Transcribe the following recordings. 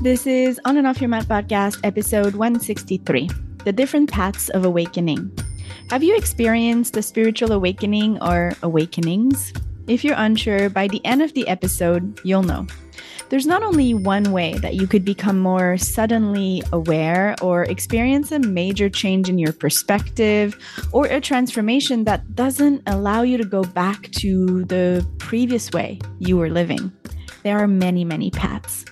This is On and Off Your Mat Podcast, episode 163, The Different Paths of Awakening. Have you experienced a spiritual awakening or awakenings? If you're unsure, by the end of the episode, you'll know. There's not only one way that you could become more suddenly aware or experience a major change in your perspective or a transformation that doesn't allow you to go back to the previous way you were living. There are many, many paths.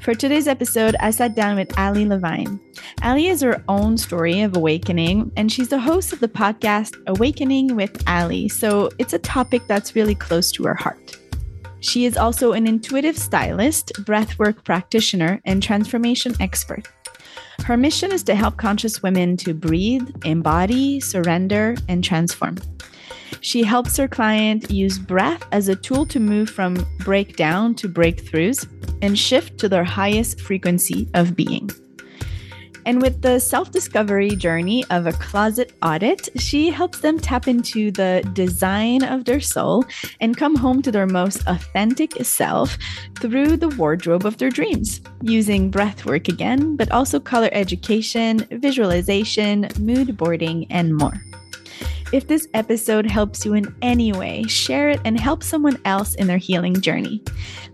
For today's episode, I sat down with Ali Levine. Ali is her own story of awakening, and she's the host of the podcast Awakening with Ali, so it's a topic that's really close to her heart. She is also an intuitive stylist, breathwork practitioner, and transformation expert. Her mission is to help conscious women to breathe, embody, surrender, and transform. She helps her client use breath as a tool to move from breakdown to breakthroughs and shift to their highest frequency of being. And with the self-discovery journey of a closet audit, she helps them tap into the design of their soul and come home to their most authentic self through the wardrobe of their dreams, using breathwork again, but also color education, visualization, mood boarding, and more. If this episode helps you in any way, share it and help someone else in their healing journey.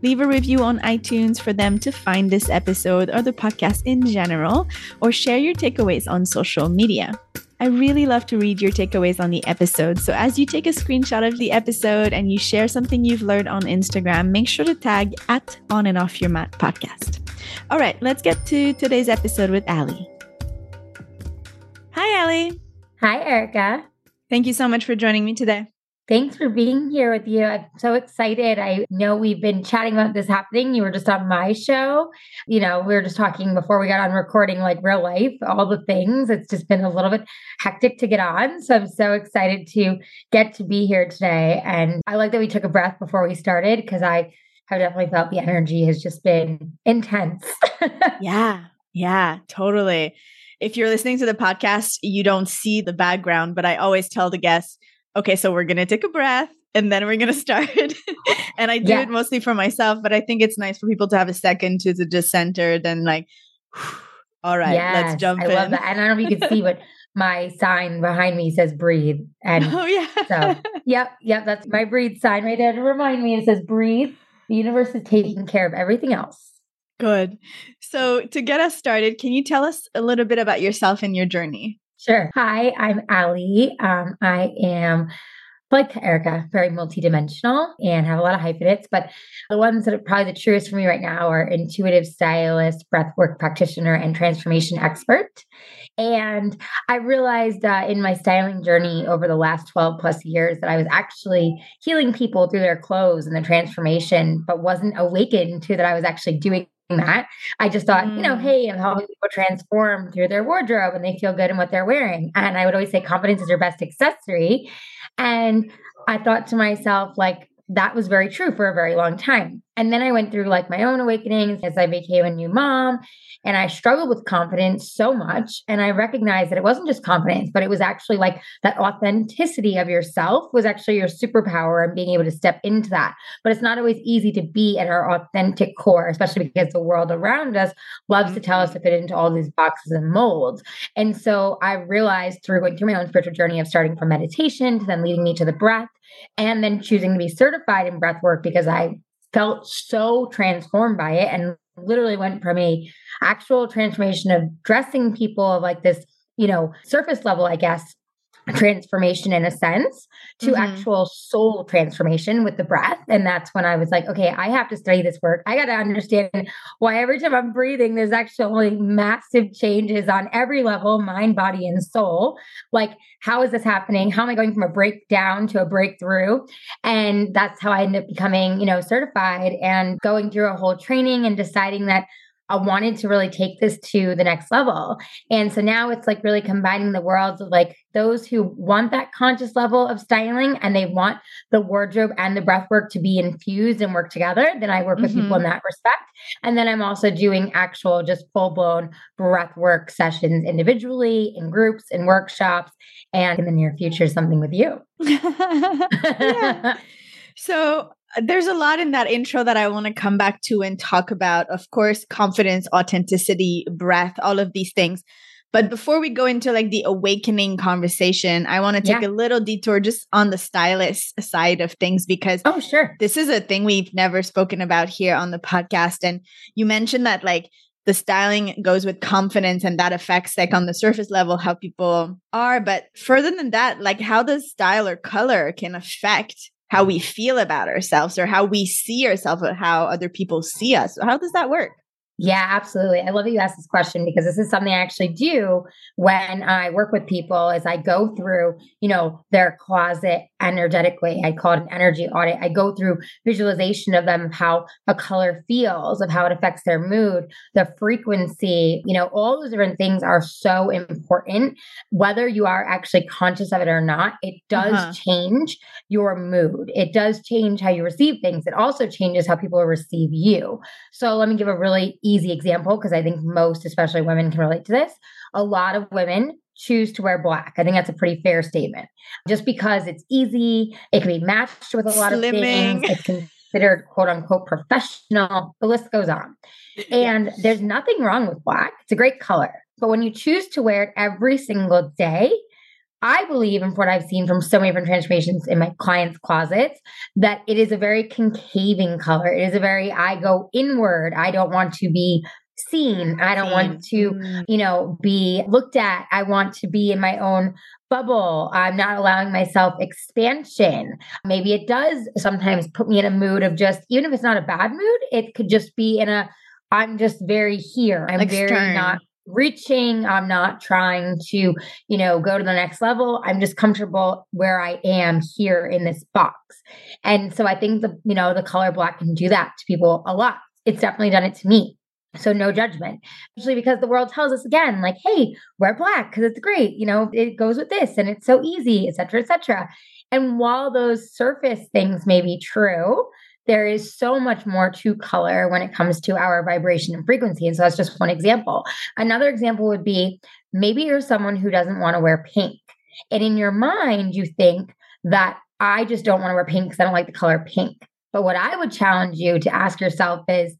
Leave a review on iTunes for them to find this episode or the podcast in general, or share your takeaways on social media. I really love to read your takeaways on the episode. So as you take a screenshot of the episode and you share something you've learned on Instagram, make sure to tag at On and Off Your Mat Podcast. All right, let's get to today's episode with Ali. Hi, Ali. Hi, Erica. Thank you so much for joining me today. Thanks for being here with you. I'm so excited. I know we've been chatting about this happening. You were just on my show. You know, we were just talking before we got on recording, like real life, all the things. It's just been a little bit hectic to get on. So I'm so excited to get to be here today. And I like that we took a breath before we started because I have definitely felt the energy has just been intense. Yeah, totally. If you're listening to the podcast, you don't see the background, but I always tell the guests, okay, so we're going to take a breath and then we're going to start. And I do it mostly for myself, but I think it's nice for people to have a second to just center, then like, all right, let's jump in. I love that. And I don't know if you can see, but my sign behind me says breathe. And so, yep, that's my breathe sign right there to remind me. It says breathe. The universe is taking care of everything else. Good. So to get us started, can you tell us a little bit about yourself and your journey? Sure. Hi, I'm Ali. I am, like Erica, very multidimensional and have a lot of hyphenates, but the ones that are probably the truest for me right now are intuitive stylist, breathwork practitioner, and transformation expert. And I realized in my styling journey over the last 12 plus years that I was actually healing people through their clothes and the transformation, but wasn't awakened to that I was actually doing that. I just thought, you know, hey, I'm helping people transform through their wardrobe and they feel good in what they're wearing. And I would always say confidence is your best accessory. And I thought to myself, like, that was very true for a very long time. And then I went through like my own awakenings as I became a new mom and I struggled with confidence so much. And I recognized that it wasn't just confidence, but it was actually like that authenticity of yourself was actually your superpower and being able to step into that. But it's not always easy to be at our authentic core, especially because the world around us loves to tell us to fit into all these boxes and molds. And so I realized through going through my own spiritual journey of starting from meditation to then leading me to the breath and then choosing to be certified in breath work because I felt so transformed by it and literally went from a actual transformation of dressing people of like this, you know, surface level, I guess, transformation in a sense to actual soul transformation with the breath. And that's when I was like, okay, I have to study this work. I got to understand why every time I'm breathing, there's actually massive changes on every level, mind, body, and soul. Like, how is this happening? How am I going from a breakdown to a breakthrough? And that's how I ended up becoming, you know, certified and going through a whole training and deciding that I wanted to really take this to the next level. And so now it's like really combining the worlds of like those who want that conscious level of styling and they want the wardrobe and the breath work to be infused and work together. Then I work with people in that respect. And then I'm also doing actual just full blown breath work sessions individually in groups and workshops and in the near future, something with you. So There's a lot in that intro that I want to come back to and talk about. Of course, confidence, authenticity, breath, all of these things. But before we go into like the awakening conversation, I want to take a little detour just on the stylist side of things, because this is a thing we've never spoken about here on the podcast. And you mentioned that like the styling goes with confidence and that affects like on the surface level how people are. But further than that, like how does style or color can affect how we feel about ourselves or how we see ourselves or how other people see us? How does that work? Yeah, absolutely. I love that you asked this question, because this is something I actually do when I work with people. Is I go through, you know, their closet energetically. I call it an energy audit. I go through visualization of them, of how a color feels, of how it affects their mood, the frequency, you know, all those different things are so important. Whether you are actually conscious of it or not, it does change your mood. It does change how you receive things. It also changes how people receive you. So let me give a really easy example, because I think most, especially women, can relate to this. A lot of women choose to wear black. I think that's a pretty fair statement. Just because it's easy, it can be matched with a lot of things. It's considered quote unquote professional. The list goes on. And there's nothing wrong with black. It's a great color. But when you choose to wear it every single day, I believe, and what I've seen from so many different transformations in my clients' closets, that it is a very concaving color. It is a very, I go inward. I don't want to be seen. I don't want to, you know, be looked at. I want to be in my own bubble. I'm not allowing myself expansion. Maybe it does sometimes put me in a mood of just, even if it's not a bad mood, it could just be in a, I'm just very here. I'm extern. Very not reaching. I'm not trying to, you know, go to the next level. I'm just comfortable where I am here in this box. And so I think the, you know, the color black can do that to people a lot. It's definitely done it to me. So no judgment, especially because the world tells us again, like, hey, wear black because it's great. You know, it goes with this and it's so easy, et cetera, et cetera. And while those surface things may be true, there is so much more to color when it comes to our vibration and frequency. And so that's just one example. Another example would be, maybe you're someone who doesn't want to wear pink. And in your mind, you think that I just don't want to wear pink because I don't like the color pink. But what I would challenge you to ask yourself is,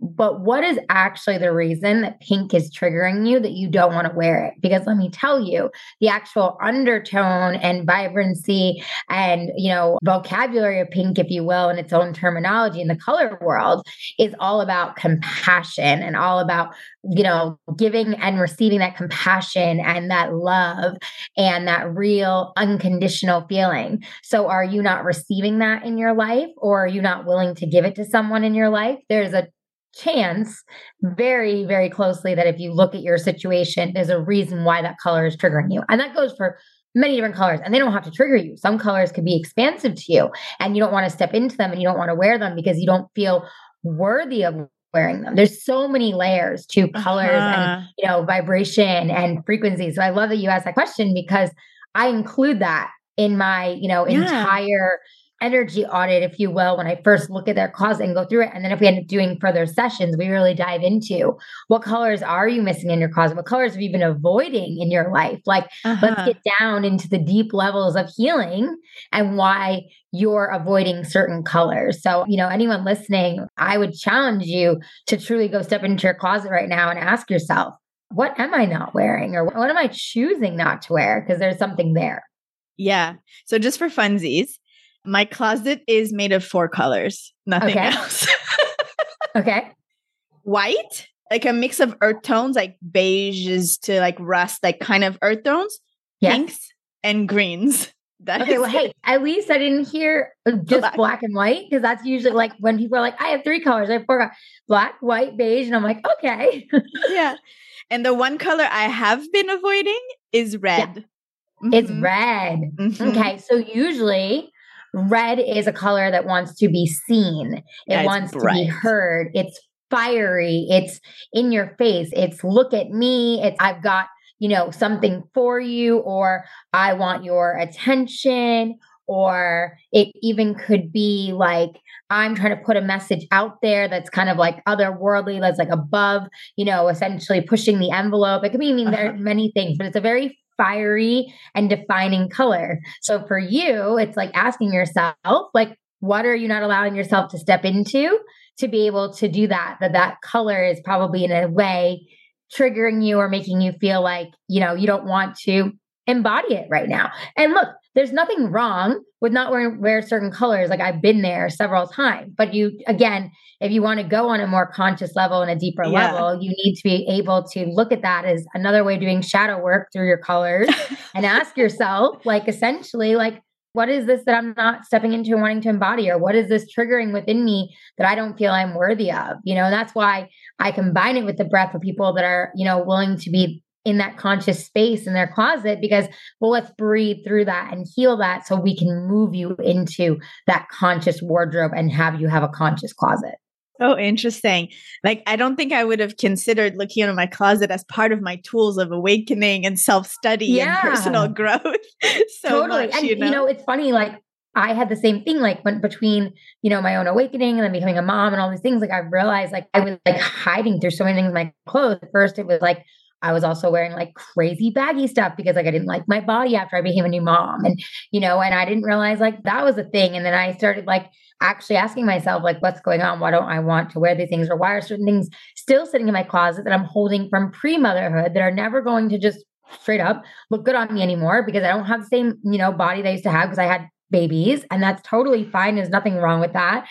but what is actually the reason that pink is triggering you that you don't want to wear it? Because let me tell you, the actual undertone and vibrancy and, you know, vocabulary of pink, if you will, in its own terminology in the color world, is all about compassion and all about, you know, giving and receiving that compassion and that love and that real unconditional feeling. So are you not receiving that in your life, or are you not willing to give it to someone in your life? There's a chance very, very closely that if you look at your situation, there's a reason why that color is triggering you. And that goes for many different colors, and they don't have to trigger you. Some colors could be expansive to you and you don't want to step into them and you don't want to wear them because you don't feel worthy of wearing them. There's so many layers to colors and, you know, vibration and frequency. So I love that you asked that question, because I include that in my, you know, entire energy audit, if you will, when I first look at their closet and go through it. And then if we end up doing further sessions, we really dive into what colors are you missing in your closet? What colors have you been avoiding in your life? Like, let's get down into the deep levels of healing and why you're avoiding certain colors. So, you know, anyone listening, I would challenge you to truly go step into your closet right now and ask yourself, what am I not wearing? Or what am I choosing not to wear? Because there's something there. Yeah. So just for funsies, my closet is made of 4 colors, nothing else. Okay. White, like a mix of earth tones, like beiges to like rust, like kind of earth tones, pinks, and greens. Hey, at least I didn't hear just black and white, because that's usually like when people are like, I have 3 colors, I have 4 colors, black, white, beige. And I'm like, okay. And the one color I have been avoiding is red. It's red. Okay. So usually red is a color that wants to be seen. It wants bright. To be heard. It's fiery. It's in your face. It's look at me. It's I've got, you know, something for you, or I want your attention, or it even could be like, I'm trying to put a message out there that's kind of like otherworldly, that's like above, you know, essentially pushing the envelope. It could be, I mean, there are many things, but it's a very fiery and defining color. So for you, it's like asking yourself, like, What are you not allowing yourself to step into to be able to do that? That color is probably in a way triggering you or making you feel like, you know, you don't want to embody it right now. And look, there's nothing wrong with not wear certain colors. Like, I've been there several times, but you, again, if you want to go on a more conscious level and a deeper level, you need to be able to look at that as another way of doing shadow work through your colors and ask yourself, like, essentially, like, what is this that I'm not stepping into wanting to embody? Or what is this triggering within me that I don't feel I'm worthy of? You know, and that's why I combine it with the breath for people that are, you know, willing to be in that conscious space in their closet, because, well, let's breathe through that and heal that so we can move you into that conscious wardrobe and have you have a conscious closet. So interesting. Like, I don't think I would have considered looking into my closet as part of my tools of awakening and self-study and personal growth. Much, and you know, it's funny, like, I had the same thing, like, went between, you know, my own awakening and then becoming a mom and all these things. Like, I realized, like, I was like hiding through so many things in my clothes. At first it was like, I was also wearing like crazy baggy stuff because like I didn't like my body after I became a new mom, and, you know, and I didn't realize like that was a thing. And then I started like actually asking myself, like, what's going on? Why don't I want to wear these things? Or why are certain things still sitting in my closet that I'm holding from pre-motherhood that are never going to just straight up look good on me anymore because I don't have the same, you know, body that I used to have because I had babies, and that's totally fine. There's nothing wrong with that.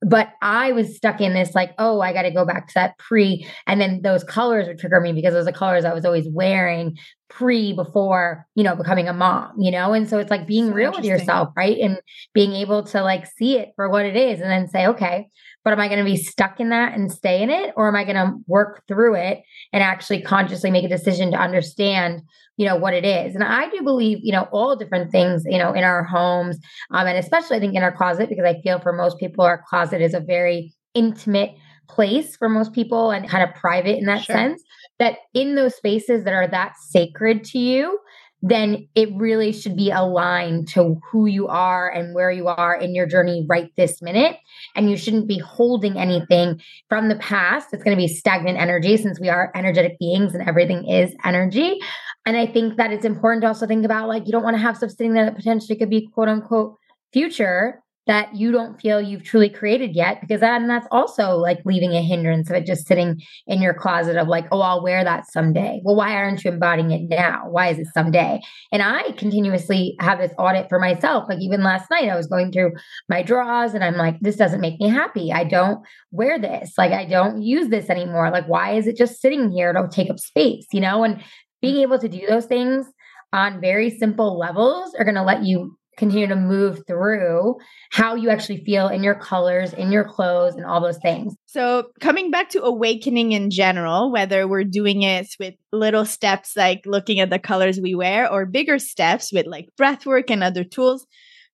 But I was stuck in this like, oh, I got to go back to that pre. And then those colors would trigger me because those are the colors I was always wearing pre before, you know, becoming a mom, you know? And so it's like being real with yourself, right? And being able to like see it for what it is and then say, okay, but am I going to be stuck in that and stay in it? Or am I going to work through it and actually consciously make a decision to understand, you know, what it is? And I do believe, you know, all different things, you know, in our homes, and especially I think in our closet, because I feel for most people, our closet is a very intimate place for most people and kind of private in that sense, that in those spaces that are that sacred to you, then it really should be aligned to who you are and where you are in your journey right this minute. And you shouldn't be holding anything from the past. It's going to be stagnant energy since we are energetic beings and everything is energy. And I think that it's important to also think about, like, you don't want to have stuff sitting there that potentially could be quote unquote future that you don't feel you've truly created yet, because then that's also like leaving a hindrance of it just sitting in your closet of like, oh, I'll wear that someday. Well, why aren't you embodying it now? Why is it someday? And I continuously have this audit for myself. Like even last night I was going through my drawers and I'm like, this doesn't make me happy. I don't wear this. Like I don't use this anymore. Like why is it just sitting here? It'll take up space, you know? And being able to do those things on very simple levels are going to let you continue to move through how you actually feel in your colors, in your clothes, and all those things. So coming back to awakening in general, whether we're doing it with little steps like looking at the colors we wear or bigger steps with like breathwork and other tools,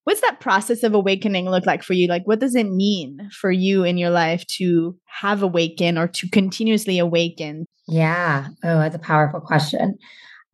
what's that process of awakening look like for you? Like what does it mean for you in your life to have awaken or to continuously awaken? Yeah. Oh, that's a powerful question.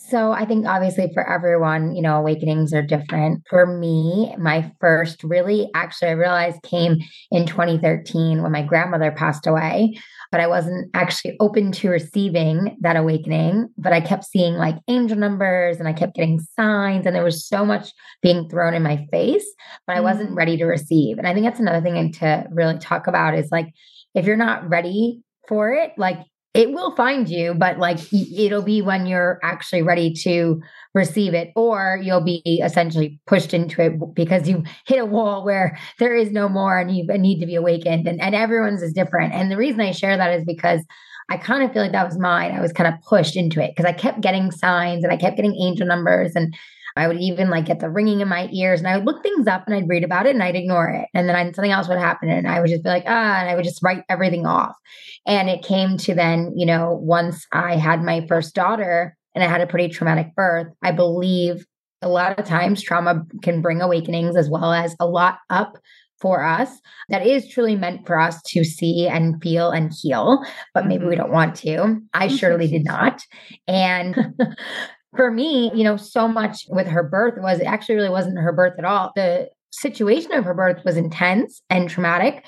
So I think obviously for everyone, you know, awakenings are different. For me, my first really, actually, I realized came in 2013 when my grandmother passed away, but I wasn't actually open to receiving that awakening, but I kept seeing like angel numbers and I kept getting signs and there was so much being thrown in my face, but I wasn't ready to receive. And I think that's another thing to really talk about is like, if you're not ready for it, like it will find you, but like it'll be when you're actually ready to receive it, or you'll be essentially pushed into it because you hit a wall where there is no more and you need to be awakened. And everyone's is different. And the reason I share that is because I kind of feel like that was mine. I was kind of pushed into it because I kept getting signs and I kept getting angel numbers, and I would even like get the ringing in my ears and I would look things up and I'd read about it and I'd ignore it. And then something else would happen and I would just be like, and I would just write everything off. And it came to then, you know, once I had my first daughter and I had a pretty traumatic birth, I believe a lot of times trauma can bring awakenings as well as a lot up for us that is truly meant for us to see and feel and heal, but maybe we don't want to. I surely did not. And for me, you know, so much with her birth was it actually really wasn't her birth at all. The situation of her birth was intense and traumatic,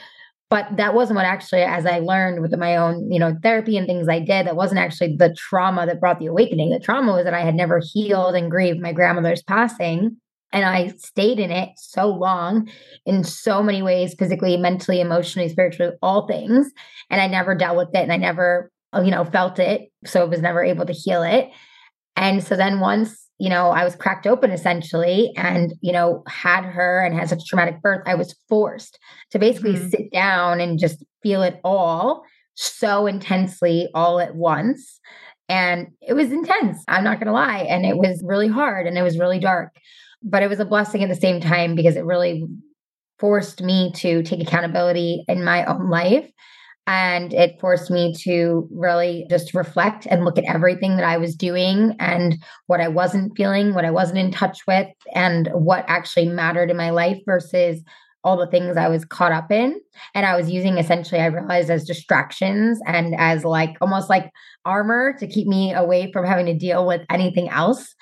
but that wasn't what actually, as I learned with my own, you know, therapy and things I did, that wasn't actually the trauma that brought the awakening. The trauma was that I had never healed and grieved my grandmother's passing. And I stayed in it so long in so many ways, physically, mentally, emotionally, spiritually, all things. And I never dealt with it and I never, felt it. So I was never able to heal it. And so then once, I was cracked open essentially and, had her and had such a traumatic birth, I was forced to basically sit down and just feel it all so intensely all at once. And it was intense. I'm not going to lie. And it was really hard and it was really dark. But it was a blessing at the same time because it really forced me to take accountability in my own life. And it forced me to really just reflect and look at everything that I was doing and what I wasn't feeling, what I wasn't in touch with, and what actually mattered in my life versus all the things I was caught up in. And I was using essentially, I realized, as distractions and as almost like armor to keep me away from having to deal with anything else,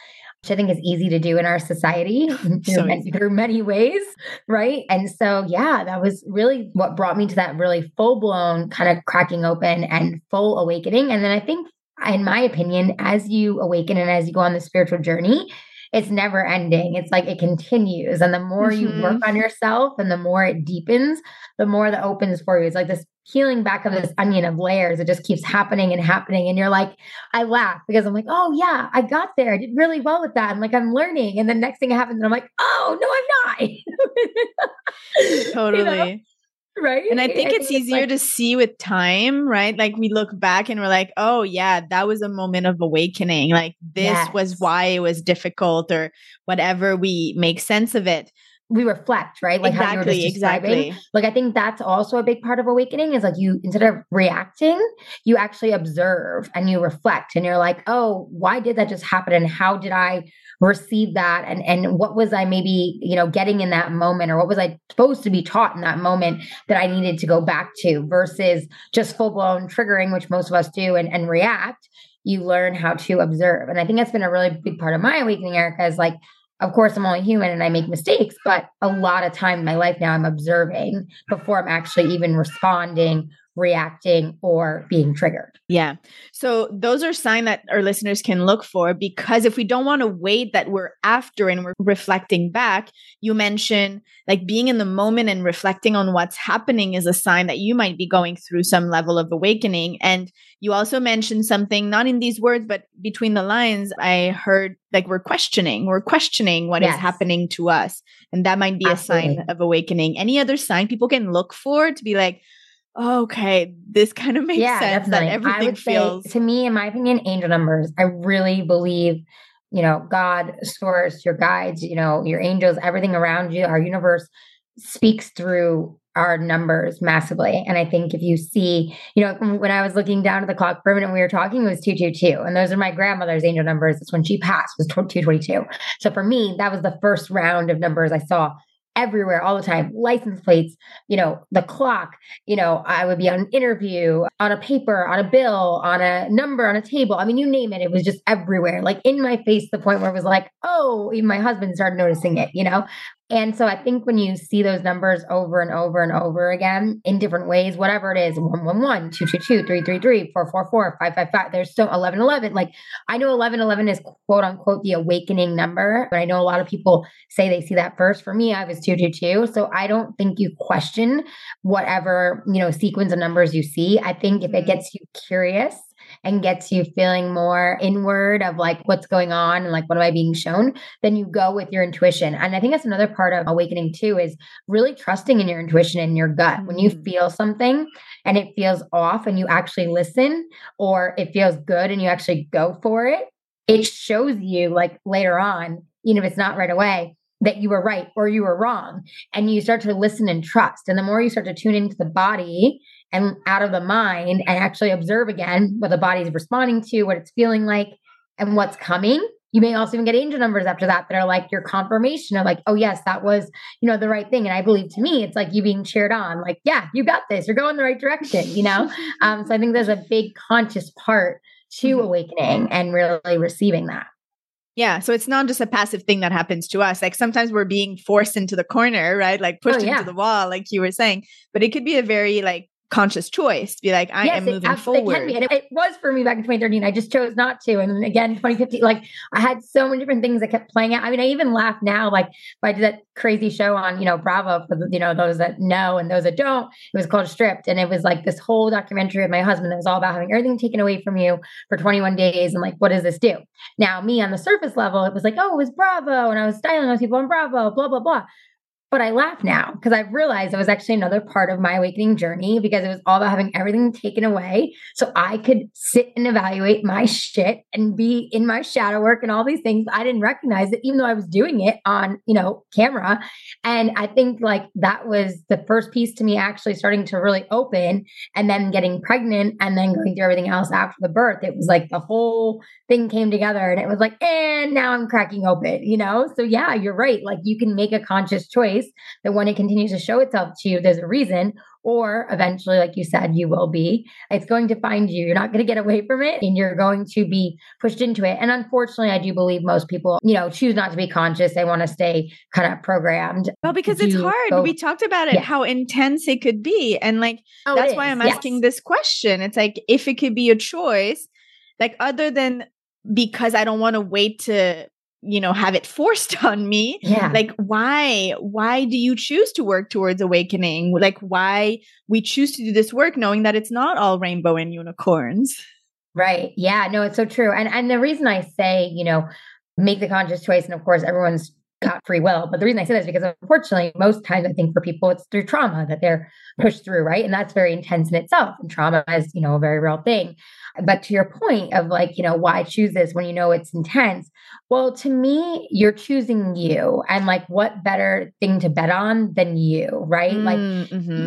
which I think is easy to do in our society through many ways, right? And so, yeah, that was really what brought me to that really full-blown kind of cracking open and full awakening. And then I think, in my opinion, as you awaken and as you go on the spiritual journey, it's never ending. It's like it continues. And the more you work on yourself and the more it deepens, the more that opens for you. It's like this peeling back of this onion of layers. It just keeps happening and happening. And you're like, I laugh because I'm like, oh yeah, I got there. I did really well with that. I'm like, I'm learning. And the next thing happens and I'm like, oh no, I'm not. Totally. Right. And I think it's easier to see with time, right? Like we look back and we're like, oh yeah, that was a moment of awakening. Like this was why it was difficult or whatever, we make sense of it. We reflect, right? Like exactly, how you were just describing. Like, I think that's also a big part of awakening is like you, instead of reacting, you actually observe and you reflect and you're like, oh, why did that just happen? And how did I receive that? And what was I maybe, getting in that moment, or what was I supposed to be taught in that moment that I needed to go back to versus just full blown triggering, which most of us do and react. You learn how to observe. And I think that's been a really big part of my awakening, Erica, is like, of course, I'm only human and I make mistakes, but a lot of time in my life now I'm observing before I'm actually even responding, reacting, or being triggered. Yeah. So those are signs that our listeners can look for, because if we don't want to wait that we're after and we're reflecting back, you mentioned like being in the moment and reflecting on what's happening is a sign that you might be going through some level of awakening. And you also mentioned something, not in these words, but between the lines, I heard like we're questioning what is happening to us. And that might be a sign of awakening. Any other sign people can look for to be like, okay, this kind of makes sense, definitely. That everything I would feels. Say, to me, in my opinion, angel numbers. I really believe, God, source, your guides, your angels, everything around you, our universe speaks through our numbers massively. And I think if you see, when I was looking down at the clock for a minute, we were talking, it was 222. And those are my grandmother's angel numbers. That's when she passed, was 222. So for me, that was the first round of numbers I saw everywhere, all the time. License plates, the clock, I would be on an interview, on a paper, on a bill, on a number, on a table. I mean, you name it. It was just everywhere, like in my face, to the point where it was like, oh, even my husband started noticing it, And so I think when you see those numbers over and over and over again in different ways, whatever it is, 111, 222, 333, 444, 555, there's still 1111. Like I know 1111 is quote unquote the awakening number, but I know a lot of people say they see that first. For me, I was 222. So I don't think you question whatever, sequence of numbers you see. I think if it gets you curious and gets you feeling more inward of like what's going on and like what am I being shown, then you go with your intuition. And I think that's another part of awakening too, is really trusting in your intuition and your gut. When you feel something and it feels off and you actually listen, or it feels good and you actually go for it, it shows you like later on, even if it's not right away, that you were right or you were wrong. And you start to listen and trust. And the more you start to tune into the body and out of the mind and actually observe again what the body's responding to, what it's feeling like, and what's coming. You may also even get angel numbers after that are like your confirmation of like, oh yes, that was, the right thing. And I believe, to me, it's like you being cheered on, like, yeah, you got this, you're going the right direction, So I think there's a big conscious part to awakening and really receiving that. Yeah. So it's not just a passive thing that happens to us. Like sometimes we're being forced into the corner, right? Like pushed into the wall, like you were saying, but it could be a very like conscious choice to be like, I am moving forward. Can be. And it was for me back in 2013. I just chose not to. And then again, 2015, like I had so many different things that kept playing out. I mean, I even laugh now, like if I did that crazy show on, Bravo for those that know and those that don't, it was called Stripped. And it was like this whole documentary of my husband that was all about having everything taken away from you for 21 days. And like, what does this do? Now, me on the surface level, it was like, oh, it was Bravo. And I was styling those people on Bravo, blah, blah, blah. But I laugh now because I've realized it was actually another part of my awakening journey because it was all about having everything taken away so I could sit and evaluate my shit and be in my shadow work and all these things. I didn't recognize it, even though I was doing it on, camera. And I think like that was the first piece to me actually starting to really open and then getting pregnant and then going through everything else after the birth. It was like the whole thing came together and it was like, and now I'm cracking open, So yeah, you're right. Like you can make a conscious choice that when it continues to show itself to you, there's a reason, or eventually, like you said, you will be, it's going to find you. You're not going to get away from it and you're going to be pushed into it. And unfortunately, I do believe most people, choose not to be conscious. They want to stay kind of programmed. Well, because it's hard. We talked about it, how intense it could be. And like, that's why I'm asking this question. It's like, if it could be a choice, like other than because I don't want to wait to have it forced on me. Yeah. Like, why do you choose to work towards awakening? Like, why we choose to do this work knowing that it's not all rainbow and unicorns. Right. Yeah, no, it's so true. And the reason I say, make the conscious choice, and of course, everyone's got free will. But the reason I say that is because unfortunately, most times I think for people, it's through trauma that they're pushed through, right? And that's very intense in itself. And trauma is, a very real thing. But to your point of like, why choose this when it's intense? Well, to me, you're choosing you. And like, what better thing to bet on than you, right?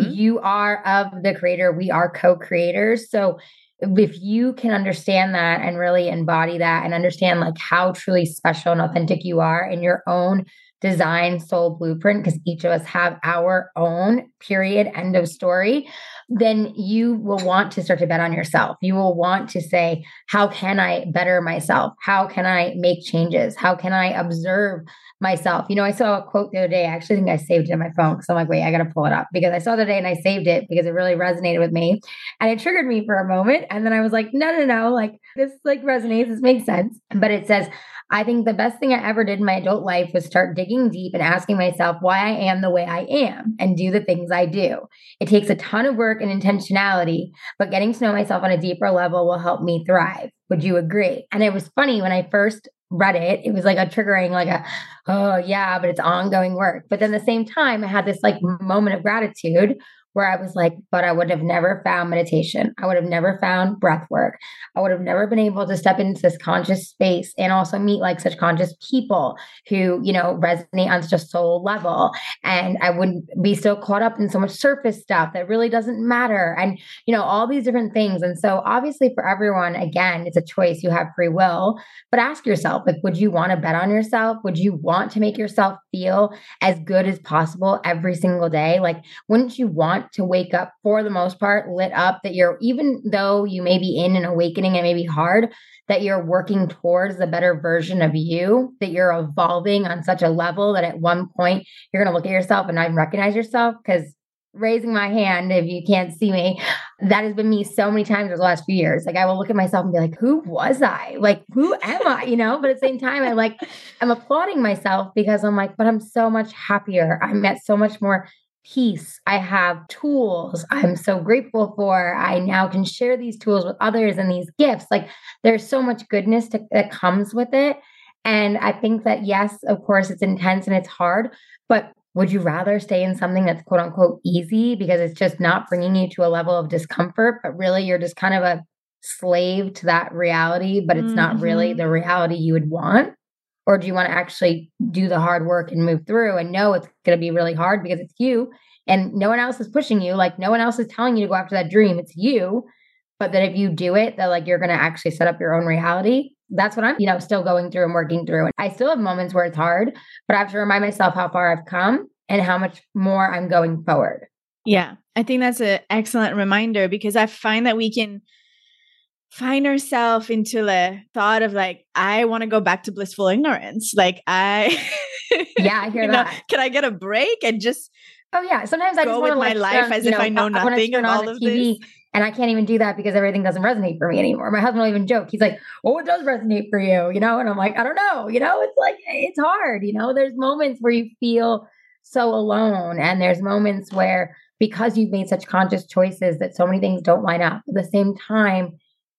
You are of the creator. We are co-creators. So if you can understand that and really embody that and understand like how truly special and authentic you are in your own design soul blueprint, because each of us have our own period, end of story, then you will want to start to bet on yourself. You will want to say, how can I better myself? How can I make changes? How can I observe myself? I saw a quote the other day. I actually think I saved it on my phone. So I'm like, wait, I got to pull it up because I saw it the other day and I saved it because it really resonated with me and it triggered me for a moment. And then I was like, no, like this like resonates. This makes sense. But it says, I think the best thing I ever did in my adult life was start digging deep and asking myself why I am the way I am and do the things I do. It takes a ton of work and intentionality, but getting to know myself on a deeper level will help me thrive. Would you agree? And it was funny when I first read it, it was like a triggering, like a, oh yeah, but it's ongoing work. But then at the same time, I had this like moment of gratitude where I was like, but I would have never found meditation. I would have never found breath work. I would have never been able to step into this conscious space and also meet like such conscious people who, resonate on such a soul level. And I wouldn't be so caught up in so much surface stuff that really doesn't matter. And, all these different things. And so obviously for everyone, again, it's a choice. You have free will, but ask yourself, like, would you want to bet on yourself? Would you want to make yourself feel as good as possible every single day? Like, wouldn't you want to wake up for the most part lit up, that you're, even though you may be in an awakening and it may be hard, that you're working towards the better version of you, that you're evolving on such a level that at one point you're going to look at yourself and not recognize yourself? Because raising my hand, if you can't see me, that has been me so many times over the last few years. Like I will look at myself and be like, who was I? Like, who am I? But at the same time, I'm applauding myself because I'm like, but I'm so much happier. I'm at so much more peace. I have tools I'm so grateful for. I now can share these tools with others and these gifts. Like there's so much goodness that comes with it. And I think that, yes, of course, it's intense and it's hard, but would you rather stay in something that's quote unquote easy because it's just not bringing you to a level of discomfort, but really you're just kind of a slave to that reality, but it's not really the reality you would want? Or do you want to actually do the hard work and move through and know it's going to be really hard because it's you and no one else is pushing you? Like no one else is telling you to go after that dream. It's you. But that if you do it, that like you're going to actually set up your own reality. That's what I'm, still going through and working through. And I still have moments where it's hard, but I have to remind myself how far I've come and how much more I'm going forward. Yeah. I think that's an excellent reminder because I find that we can find ourselves into the thought of like, I want to go back to blissful ignorance. Like I, can I get a break and just Oh yeah. Sometimes I just want to my life as if I know nothing and all of this. And I can't even do that because everything doesn't resonate for me anymore. My husband will even joke. He's like, "Oh, it does resonate for you," you know? And I'm like, I don't know, you know, it's like, it's hard. You know, there's moments where you feel so alone. And there's moments where, because you've made such conscious choices, that so many things don't line up. At the same time,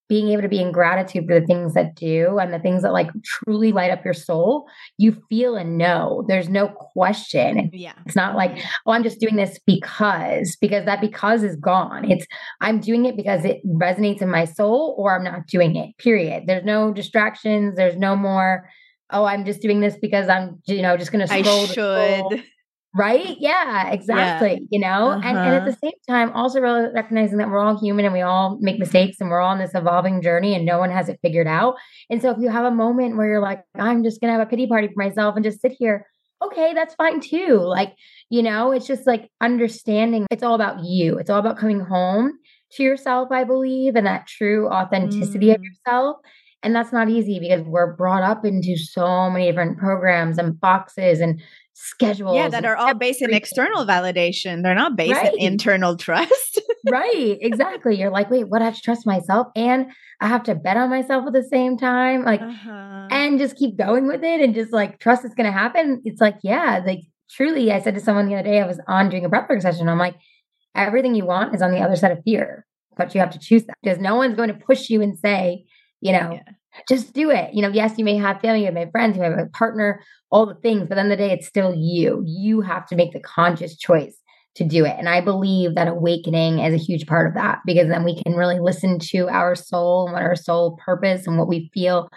being able to be in gratitude for the things that do and the things that like truly light up your soul, you feel and know. There's no question. Yeah. It's not like, oh, I'm just doing this because that because is gone. It's I'm doing it because it resonates in my soul, or I'm not doing it, period. There's no distractions. There's no more, oh, I'm just doing this because I'm, you know, just going to scroll. I should. Right? Yeah, exactly. Yeah. You know, and at the same time, also recognizing that we're all human and we all make mistakes and we're all on this evolving journey and no one has it figured out. And so if you have a moment where you're like, I'm just going to have a pity party for myself and just sit here. Okay, that's fine too. Like, you know, it's just like understanding it's all about you. It's all about coming home to yourself, I believe, and that true authenticity of yourself. And that's not easy because we're brought up into so many different programs and boxes and schedules. Yeah, that are all based on external validation. They're not based on internal trust. Right, exactly. You're like, wait, what? I have to trust myself and I have to bet on myself at the same time, like, and just keep going with it and just like trust it's going to happen. It's like, yeah, like truly, I said to someone the other day, I was on doing a breathwork session. I'm like, everything you want is on the other side of fear, but you have to choose that because no one's going to push you and say, you know, just do it. You know, yes, you may have family, you may have friends, you may have a partner, all the things, but at the end of the day, it's still you. You have to make the conscious choice to do it. And I believe that awakening is a huge part of that because then we can really listen to our soul and what our soul purpose and what we feel,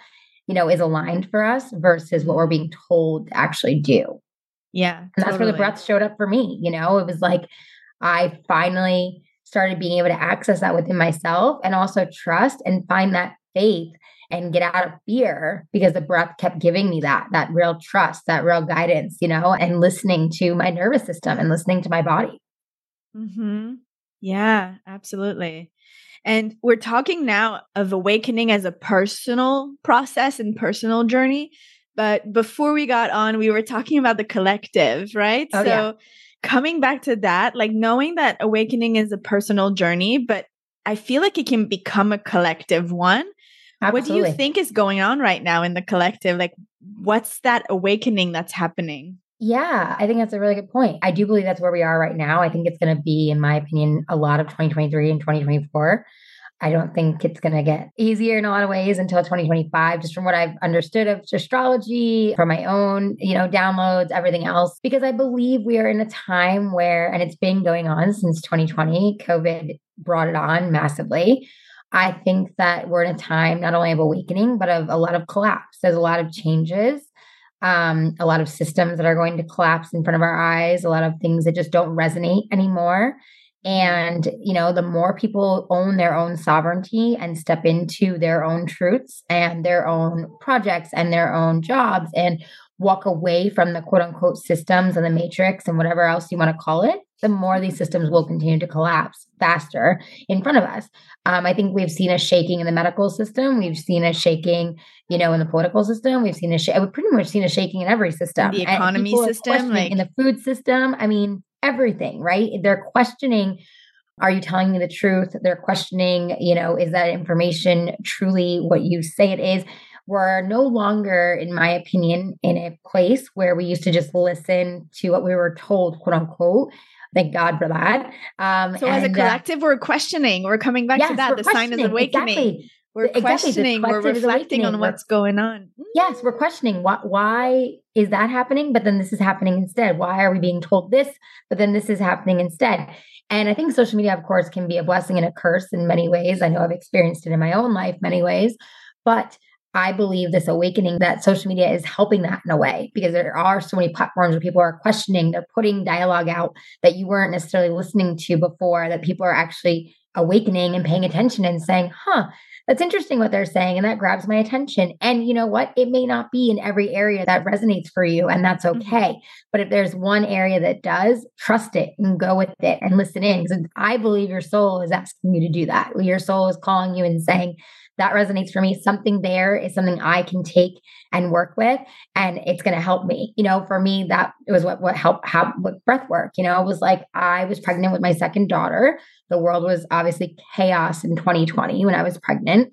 you know, is aligned for us versus what we're being told to actually do. Yeah. And that's where the breath showed up for me. You know, it was like, I finally started being able to access that within myself and also trust and find that faith and get out of fear because the breath kept giving me that real trust, that real guidance, you know, and listening to my nervous system and listening to my body. Mm-hmm. Yeah, absolutely. And we're talking now of awakening as a personal process and personal journey. But before we got on, we were talking about the collective, right? Oh, so coming back to that, like knowing that awakening is a personal journey, but I feel like it can become a collective one. Absolutely. What do you think is going on right now in the collective? Like, what's that awakening that's happening? Yeah, I think that's a really good point. I do believe that's where we are right now. I think it's going to be, in my opinion, a lot of 2023 and 2024. I don't think it's going to get easier in a lot of ways until 2025, just from what I've understood of astrology, from my own, you know, downloads, everything else, because I believe we are in a time where, and it's been going on since 2020, COVID brought it on massively. I think that we're in a time not only of awakening, but of a lot of collapse. There's a lot of changes, a lot of systems that are going to collapse in front of our eyes, a lot of things that just don't resonate anymore. And, you know, the more people own their own sovereignty and step into their own truths and their own projects and their own jobs and walk away from the quote unquote systems and the matrix and whatever else you want to call it, the more these systems will continue to collapse faster in front of us. I think we've seen a shaking in the medical system. We've seen a shaking, you know, in the political system. We've seen we've pretty much seen a shaking in every system. The economy system, like in the food system. I mean, everything, right? They're questioning, are you telling me the truth? They're questioning, you know, is that information truly what you say it is? We're no longer, in my opinion, in a place where we used to just listen to what we were told, quote unquote. Thank God for that. So as a collective, we're questioning. We're coming back to that. The sign is awakening. Exactly. We're questioning. We're reflecting on what's going on. Yes, we're questioning. Why is that happening? But then this is happening instead. Why are we being told this? But then this is happening instead. And I think social media, of course, can be a blessing and a curse in many ways. I know I've experienced it in my own life many ways. But I believe this awakening that social media is helping that in a way, because there are so many platforms where people are questioning. They're putting dialogue out that you weren't necessarily listening to before, that people are actually awakening and paying attention and saying, that's interesting what they're saying. And that grabs my attention. And you know what? It may not be in every area that resonates for you. And that's okay. But if there's one area that does, trust it and go with it and listen in. Because I believe your soul is asking you to do that. Your soul is calling you and saying, that resonates for me. Something there is something I can take and work with, and it's going to help me. You know, for me, that it was what helped how with breath work. You know, it was like, I was pregnant with my second daughter. The world was obviously chaos in 2020 when I was pregnant.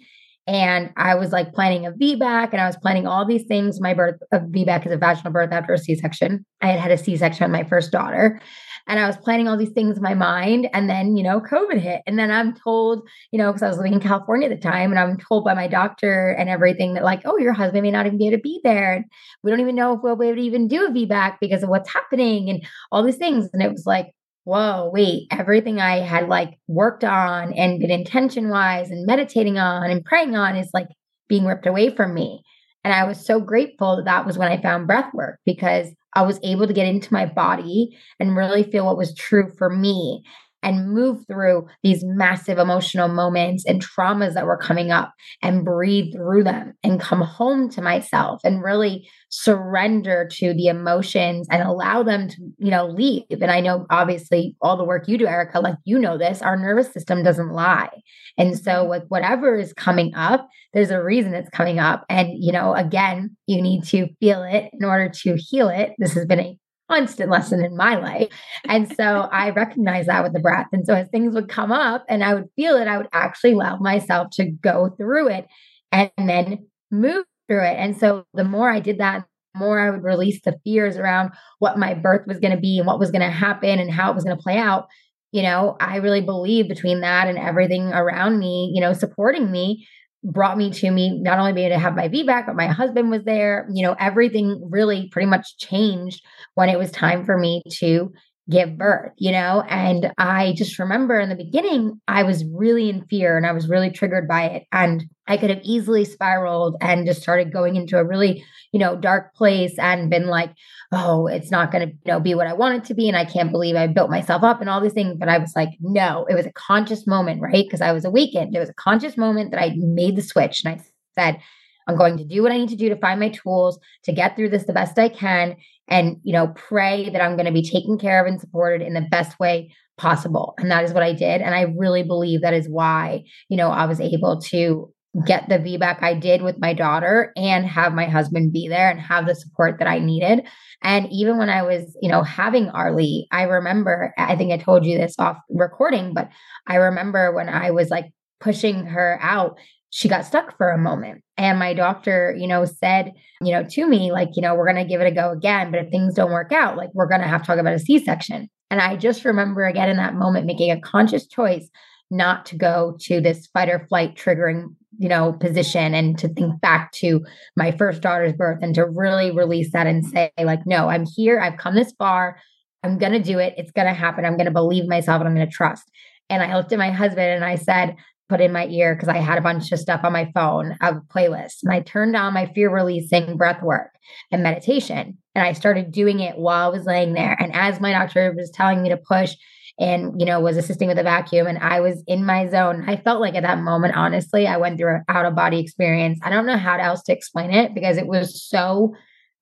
And I was like planning a VBAC, and I was planning all these things. My birth of VBAC is a vaginal birth after a C-section. I had had a C-section on my first daughter, and I was planning all these things in my mind. And then, you know, COVID hit. And then I'm told, you know, because I was living in California at the time, and I'm told by my doctor and everything that like, oh, your husband may not even be able to be there. And we don't even know if we'll be able to even do a VBAC because of what's happening and all these things. And it was like, whoa, wait, everything I had like worked on and been intention wise and meditating on and praying on is like being ripped away from me. And I was so grateful that that was when I found breath work, because I was able to get into my body and really feel what was true for me and move through these massive emotional moments and traumas that were coming up and breathe through them and come home to myself and really surrender to the emotions and allow them to, you know, leave. And I know, obviously, all the work you do, Erica, like, you know this, our nervous system doesn't lie. And so with whatever is coming up, there's a reason it's coming up. And, you know, again, you need to feel it in order to heal it. This has been a constant lesson in my life. And so I recognize that with the breath. And so as things would come up and I would feel it, I would actually allow myself to go through it and then move through it. And so the more I did that, the more I would release the fears around what my birth was going to be and what was going to happen and how it was going to play out. You know, I really believe between that and everything around me, you know, supporting me, brought me to me not only being able to have my VBAC, but my husband was there. You know, everything really pretty much changed when it was time for me to give birth, you know? And I just remember in the beginning, I was really in fear and I was really triggered by it. And I could have easily spiraled and just started going into a really, you know, dark place and been like, oh, it's not going to, you know, be what I want it to be. And I can't believe I built myself up and all these things. But I was like, no, it was a conscious moment, right? Because I was awakened. It was a conscious moment that I made the switch. And I said, I'm going to do what I need to do to find my tools to get through this the best I can. And, you know, pray that I'm going to be taken care of and supported in the best way possible. And that is what I did. And I really believe that is why, you know, I was able to get the VBAC I did with my daughter and have my husband be there and have the support that I needed. And even when I was, you know, having Arlie, I remember, I think I told you this off recording, but I remember when I was like pushing her out, she got stuck for a moment. And my doctor, you know, said, you know, to me, like, you know, we're going to give it a go again, but if things don't work out, like, we're going to have to talk about a C-section. And I just remember again in that moment, making a conscious choice not to go to this fight or flight triggering, you know, position, and to think back to my first daughter's birth and to really release that and say like, no, I'm here. I've come this far. I'm going to do it. It's going to happen. I'm going to believe myself and I'm going to trust. And I looked at my husband and I said, put in my ear, because I had a bunch of stuff on my phone of playlists. And I turned on my fear releasing breath work and meditation. And I started doing it while I was laying there. And as my doctor was telling me to push and, you know, was assisting with a vacuum, and I was in my zone, I felt like at that moment, honestly, I went through an out of body experience. I don't know how else to explain it, because it was so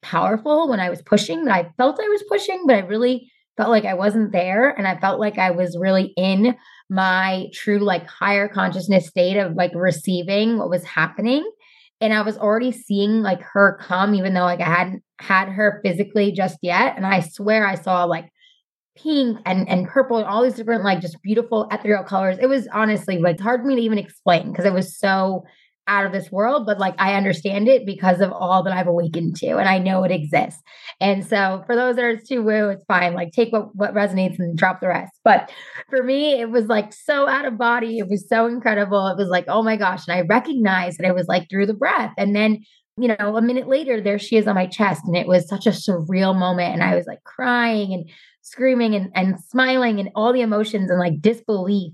powerful when I was pushing that I felt I was pushing, but I really felt like I wasn't there. And I felt like I was really in my true, like, higher consciousness state of like receiving what was happening. And I was already seeing like her come, even though like I hadn't had her physically just yet. And I swear I saw like pink and purple and all these different, like, just beautiful ethereal colors. It was honestly like hard for me to even explain, because it was so out of this world, but like, I understand it because of all that I've awakened to, and I know it exists. And so for those that are too woo, it's fine. Like, take what resonates and drop the rest. But for me, it was like so out of body. It was so incredible. It was like, oh my gosh. And I recognized that it was like through the breath. And then, you know, a minute later, there she is on my chest. And it was such a surreal moment. And I was like crying and screaming and smiling and all the emotions and like disbelief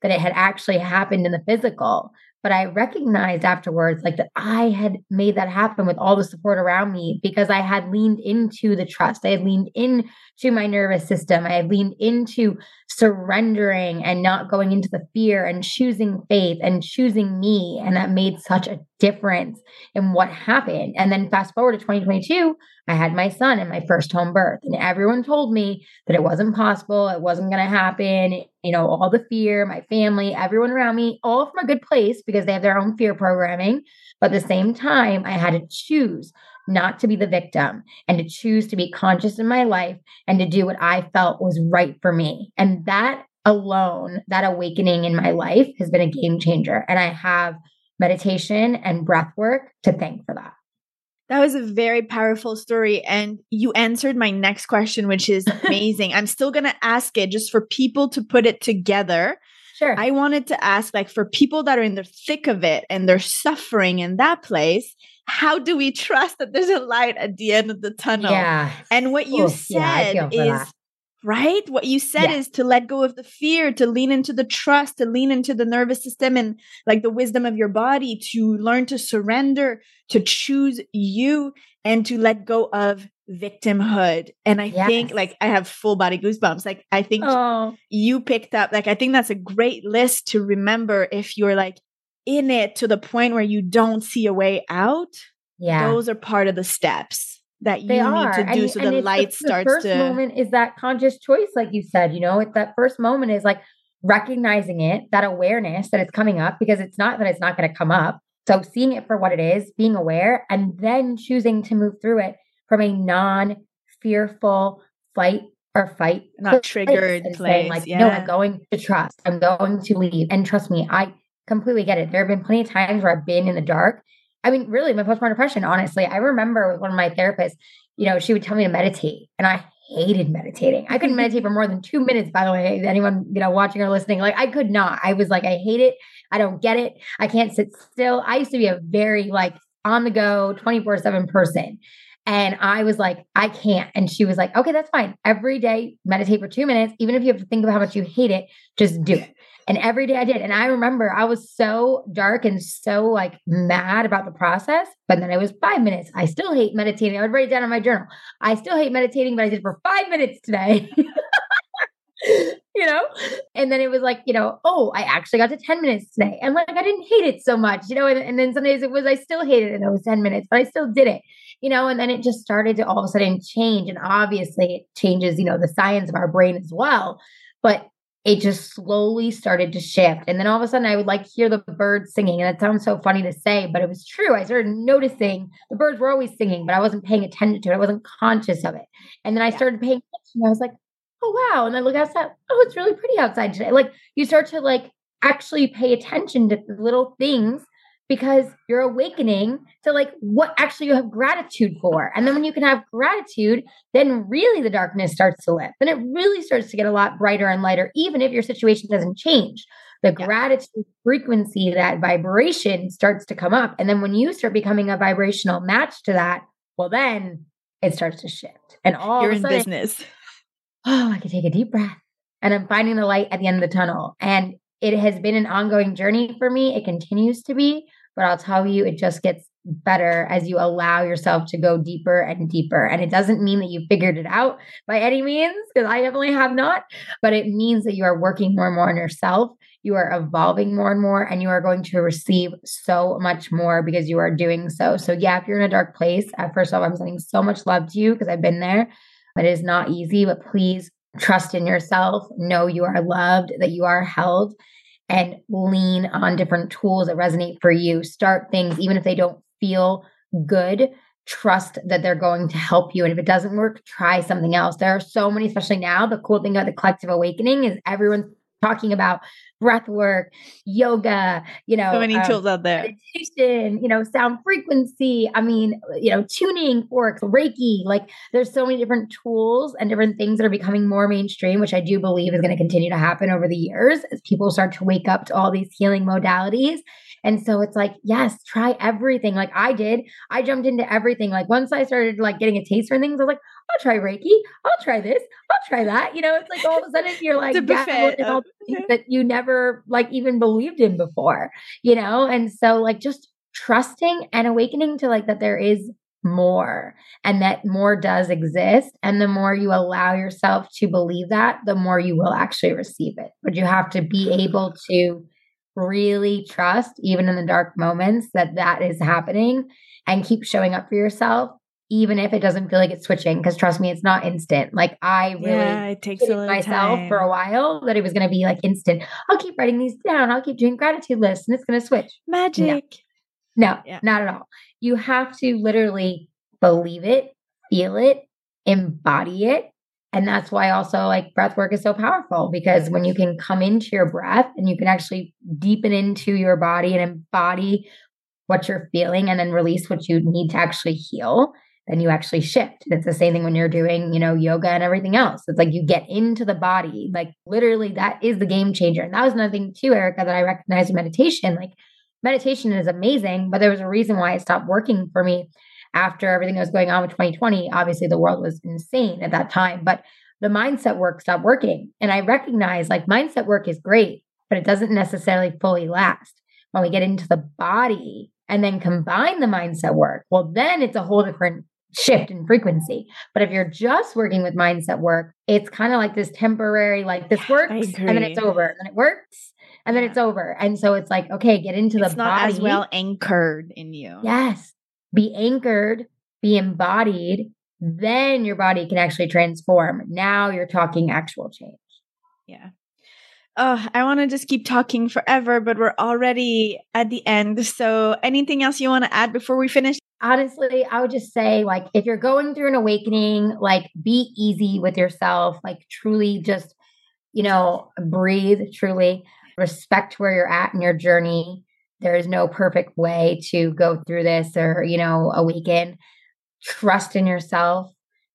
that it had actually happened in the physical. But I recognized afterwards, like, that I had made that happen with all the support around me, because I had leaned into the trust. I had leaned into my nervous system. I had leaned into surrendering and not going into the fear and choosing faith and choosing me. And that made such a difference in what happened. And then fast forward to 2022, I had my son in my first home birth, and everyone told me that it wasn't possible. It wasn't going to happen. you know, all the fear, my family, everyone around me, all from a good place because they have their own fear programming. But at the same time, I had to choose not to be the victim and to choose to be conscious in my life and to do what I felt was right for me. And that alone, that awakening in my life has been a game changer. And I have meditation and breath work to thank for that. That was a very powerful story. And you answered my next question, which is amazing. I'm still going to ask it just for people to put it together. Sure. I wanted to ask, like, for people that are in the thick of it and they're suffering in that place, how do we trust that there's a light at the end of the tunnel? Yeah. And what you said is, right? What you said is to let go of the fear, to lean into the trust, to lean into the nervous system and like the wisdom of your body, to learn to surrender, to choose you, and to let go of victimhood. And I think, like, I have full body goosebumps. Like, I think you picked up, like, I think that's a great list to remember if you're like in it to the point where you don't see a way out. Yeah. Those are part of the steps that you need to do. So the light starts to... The first moment is that conscious choice, like you said, you know, it's that first moment is like recognizing it, that awareness that it's coming up, because it's not that it's not going to come up. So seeing it for what it is, being aware, and then choosing to move through it from a non-fearful fight or fight. Not triggered place. Like, no, I'm going to trust. I'm going to leave. And trust me, I completely get it. There have been plenty of times where I've been in the dark. I mean, really, my postpartum depression, honestly, I remember with one of my therapists, you know, she would tell me to meditate and I hated meditating. I couldn't meditate for more than 2 minutes, by the way, anyone, you know, watching or listening, like I could not. I was like, I hate it. I don't get it. I can't sit still. I used to be a very like on the go 24/7 person. And I was like, I can't. And she was like, okay, that's fine. Every day, meditate for 2 minutes. Even if you have to think about how much you hate it, just do it. And every day I did. And I remember I was so dark and so like mad about the process. But then it was 5 minutes. I still hate meditating. I would write it down in my journal. I still hate meditating, but I did it for 5 minutes today. You know? And then it was like, you know, oh, I actually got to 10 minutes today. And like, I didn't hate it so much, you know? And then some days it was, I still hated it and it was 10 minutes, but I still did it, you know? And then it just started to all of a sudden change. And obviously it changes, you know, the science of our brain as well. But it just slowly started to shift. And then all of a sudden I would like hear the birds singing. And it sounds so funny to say, but it was true. I started noticing the birds were always singing, but I wasn't paying attention to it. I wasn't conscious of it. And then I started paying attention. I was like, oh, wow. And I look outside. Oh, it's really pretty outside today. Like you start to like actually pay attention to little things because you're awakening to like what actually you have gratitude for. And then when you can have gratitude, then really the darkness starts to lift. Then it really starts to get a lot brighter and lighter, even if your situation doesn't change. The gratitude frequency, that vibration starts to come up. And then when you start becoming a vibrational match to that, well, then it starts to shift. And all you're of a sudden, in business. Oh, I can take a deep breath. And I'm finding the light at the end of the tunnel. And it has been an ongoing journey for me. It continues to be, but I'll tell you, it just gets better as you allow yourself to go deeper and deeper. And it doesn't mean that you figured it out by any means, because I definitely have not, but it means that you are working more and more on yourself. You are evolving more and more, and you are going to receive so much more because you are doing so. So yeah, if you're in a dark place, first off, I'm sending so much love to you because I've been there. It is not easy, but please trust in yourself. Know you are loved, that you are held, and lean on different tools that resonate for you. Start things, even if they don't feel good, trust that they're going to help you. And if it doesn't work, try something else. There are so many, especially now, the cool thing about the collective awakening is everyone's talking about breath work, yoga, you know, so many tools out there, meditation, you know, sound frequency. I mean, you know, tuning, forks, Reiki, like there's so many different tools and different things that are becoming more mainstream, which I do believe is going to continue to happen over the years as people start to wake up to all these healing modalities. And so it's like, yes, try everything. Like I did, I jumped into everything. Like once I started like getting a taste for things, I was like, I'll try Reiki. I'll try this. I'll try that. You know, it's like all of a sudden you're like, all things that you never like even believed in before, you know? And so like just trusting and awakening to like that there is more and that more does exist. And the more you allow yourself to believe that, the more you will actually receive it. But you have to be able to really trust, even in the dark moments, that that is happening and keep showing up for yourself. even if it doesn't feel like it's switching, because trust me, it's not instant. Like I really it takes a myself time. For a while that it was going to be like instant. I'll keep writing these down. I'll keep doing gratitude lists and it's going to switch. Magic. No, not at all. You have to literally believe it, feel it, embody it. And that's why also like breath work is so powerful, because when you can come into your breath and you can actually deepen into your body and embody what you're feeling and then release what you need to actually heal, then you actually shift. It's the same thing when you're doing, you know, yoga and everything else. It's like you get into the body, like literally that is the game changer. And that was another thing too, Erica, that I recognized in meditation. Like meditation is amazing, but there was a reason why it stopped working for me after everything that was going on with 2020. Obviously the world was insane at that time, but the mindset work stopped working. And I recognized like mindset work is great, but it doesn't necessarily fully last. When we get into the body and then combine the mindset work, well, then it's a whole different shift in frequency. But if you're just working with mindset work, it's kind of like this temporary, like this works and then it's over and then it works and then it's over. And so it's like, okay, get into the body. It's not as well anchored in you. Yes. Be anchored, be embodied. Then your body can actually transform. Now you're talking actual change. Yeah. Oh, I want to just keep talking forever, but we're already at the end. So anything else you want to add before we finish? Honestly, I would just say, like, if you're going through an awakening, like, be easy with yourself, like, truly just, you know, breathe, truly respect where you're at in your journey. There is no perfect way to go through this or, you know, awaken. Trust in yourself,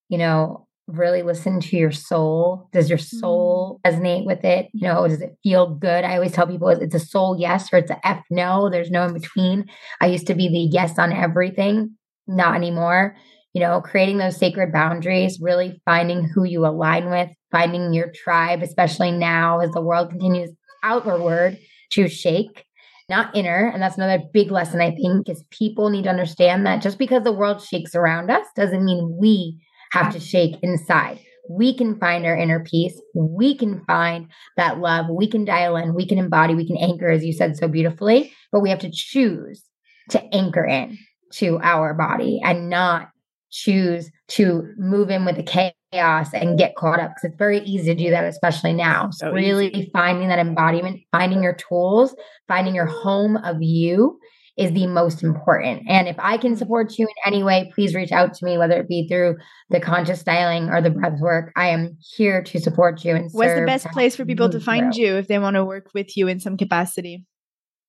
you know, really listen to your soul. Does your soul resonate with it? You know, does it feel good? I always tell people it's a soul yes or it's a F no. There's no in between. I used to be the yes on everything. Not anymore. You know, creating those sacred boundaries, really finding who you align with, finding your tribe, especially now as the world continues outward to shake, not inner. And that's another big lesson, I think, is people need to understand that just because the world shakes around us doesn't mean we have to shake inside. We can find our inner peace. We can find that love. We can dial in. We can embody. We can anchor, as you said so beautifully. But we have to choose to anchor in to our body and not choose to move in with the chaos and get caught up, because it's very easy to do that, especially now. So really finding that embodiment, finding your tools, finding your home of you is the most important. And if I can support you in any way, please reach out to me, whether it be through the conscious styling or the breath work. I am here to support you. And what's the best place for people to find you if they want to work with you in some capacity?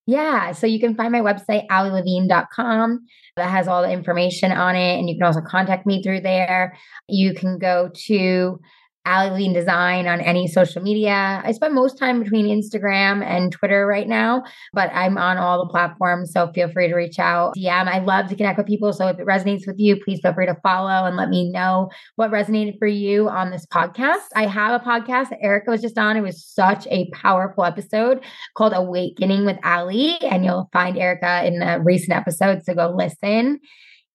Yeah. So you can find my website, alilevine.com. That has all the information on it. And you can also contact me through there. You can go to Ali Levine Design on any social media. I spend most time between Instagram and Twitter right now, but I'm on all the platforms. So feel free to reach out. DM. I love to connect with people. So if it resonates with you, please feel free to follow and let me know what resonated for you on this podcast. I have a podcast that Erica was just on. It was such a powerful episode called Awakening with Ali. And you'll find Erica in the recent episodes. So go listen.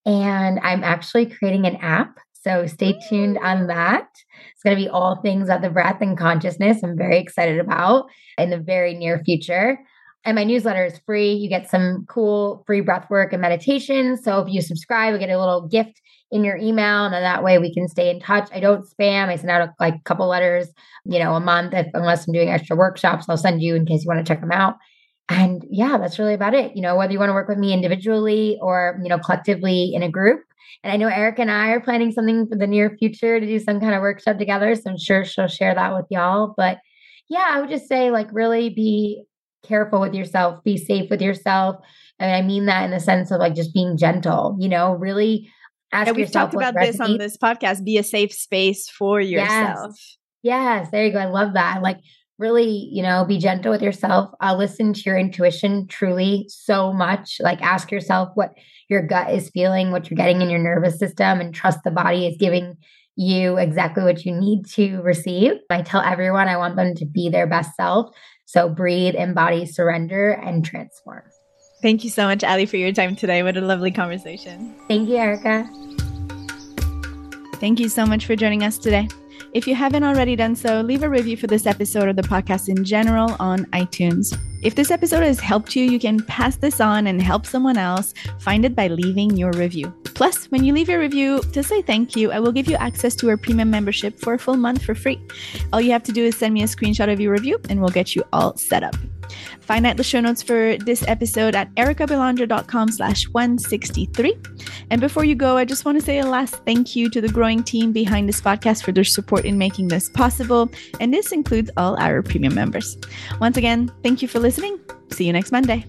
And I'm actually creating an app. So stay tuned on that. It's going to be all things of the breath and consciousness I'm very excited about in the very near future. And my newsletter is free. You get some cool free breath work and meditation. So if you subscribe, you get a little gift in your email. And then that way we can stay in touch. I don't spam. I send out like a couple letters, you know, a month. Unless I'm doing extra workshops, I'll send you in case you want to check them out. And yeah, that's really about it. You know, whether you want to work with me individually or, you know, collectively in a group. And I know Erica and I are planning something for the near future to do some kind of workshop together. So I'm sure she'll share that with y'all. But yeah, I would just say like really be careful with yourself, be safe with yourself. And I mean that in the sense of like just being gentle, you know, really ask yourself. We've talked about this on this podcast, be a safe space for yourself. Yes. There you go. I love that. Like really, you know, be gentle with yourself. Listen to your intuition truly so much. Like ask yourself what your gut is feeling, what you're getting in your nervous system, and trust the body is giving you exactly what you need to receive. I tell everyone I want them to be their best self. So breathe, embody, surrender, and transform. Thank you so much, Ali, for your time today. What a lovely conversation. Thank you, Erica. Thank you so much for joining us today. If you haven't already done so, leave a review for this episode or the podcast in general on iTunes. If this episode has helped you, you can pass this on and help someone else find it by leaving your review. Plus, when you leave your review to say thank you, I will give you access to our premium membership for a full month for free. All you have to do is send me a screenshot of your review and we'll get you all set up. Find out the show notes for this episode at ericabelandra.com/163. And before you go, I just want to say a last thank you to the growing team behind this podcast for their support in making this possible. And this includes all our premium members. Once again, thank you for listening. See you next Monday.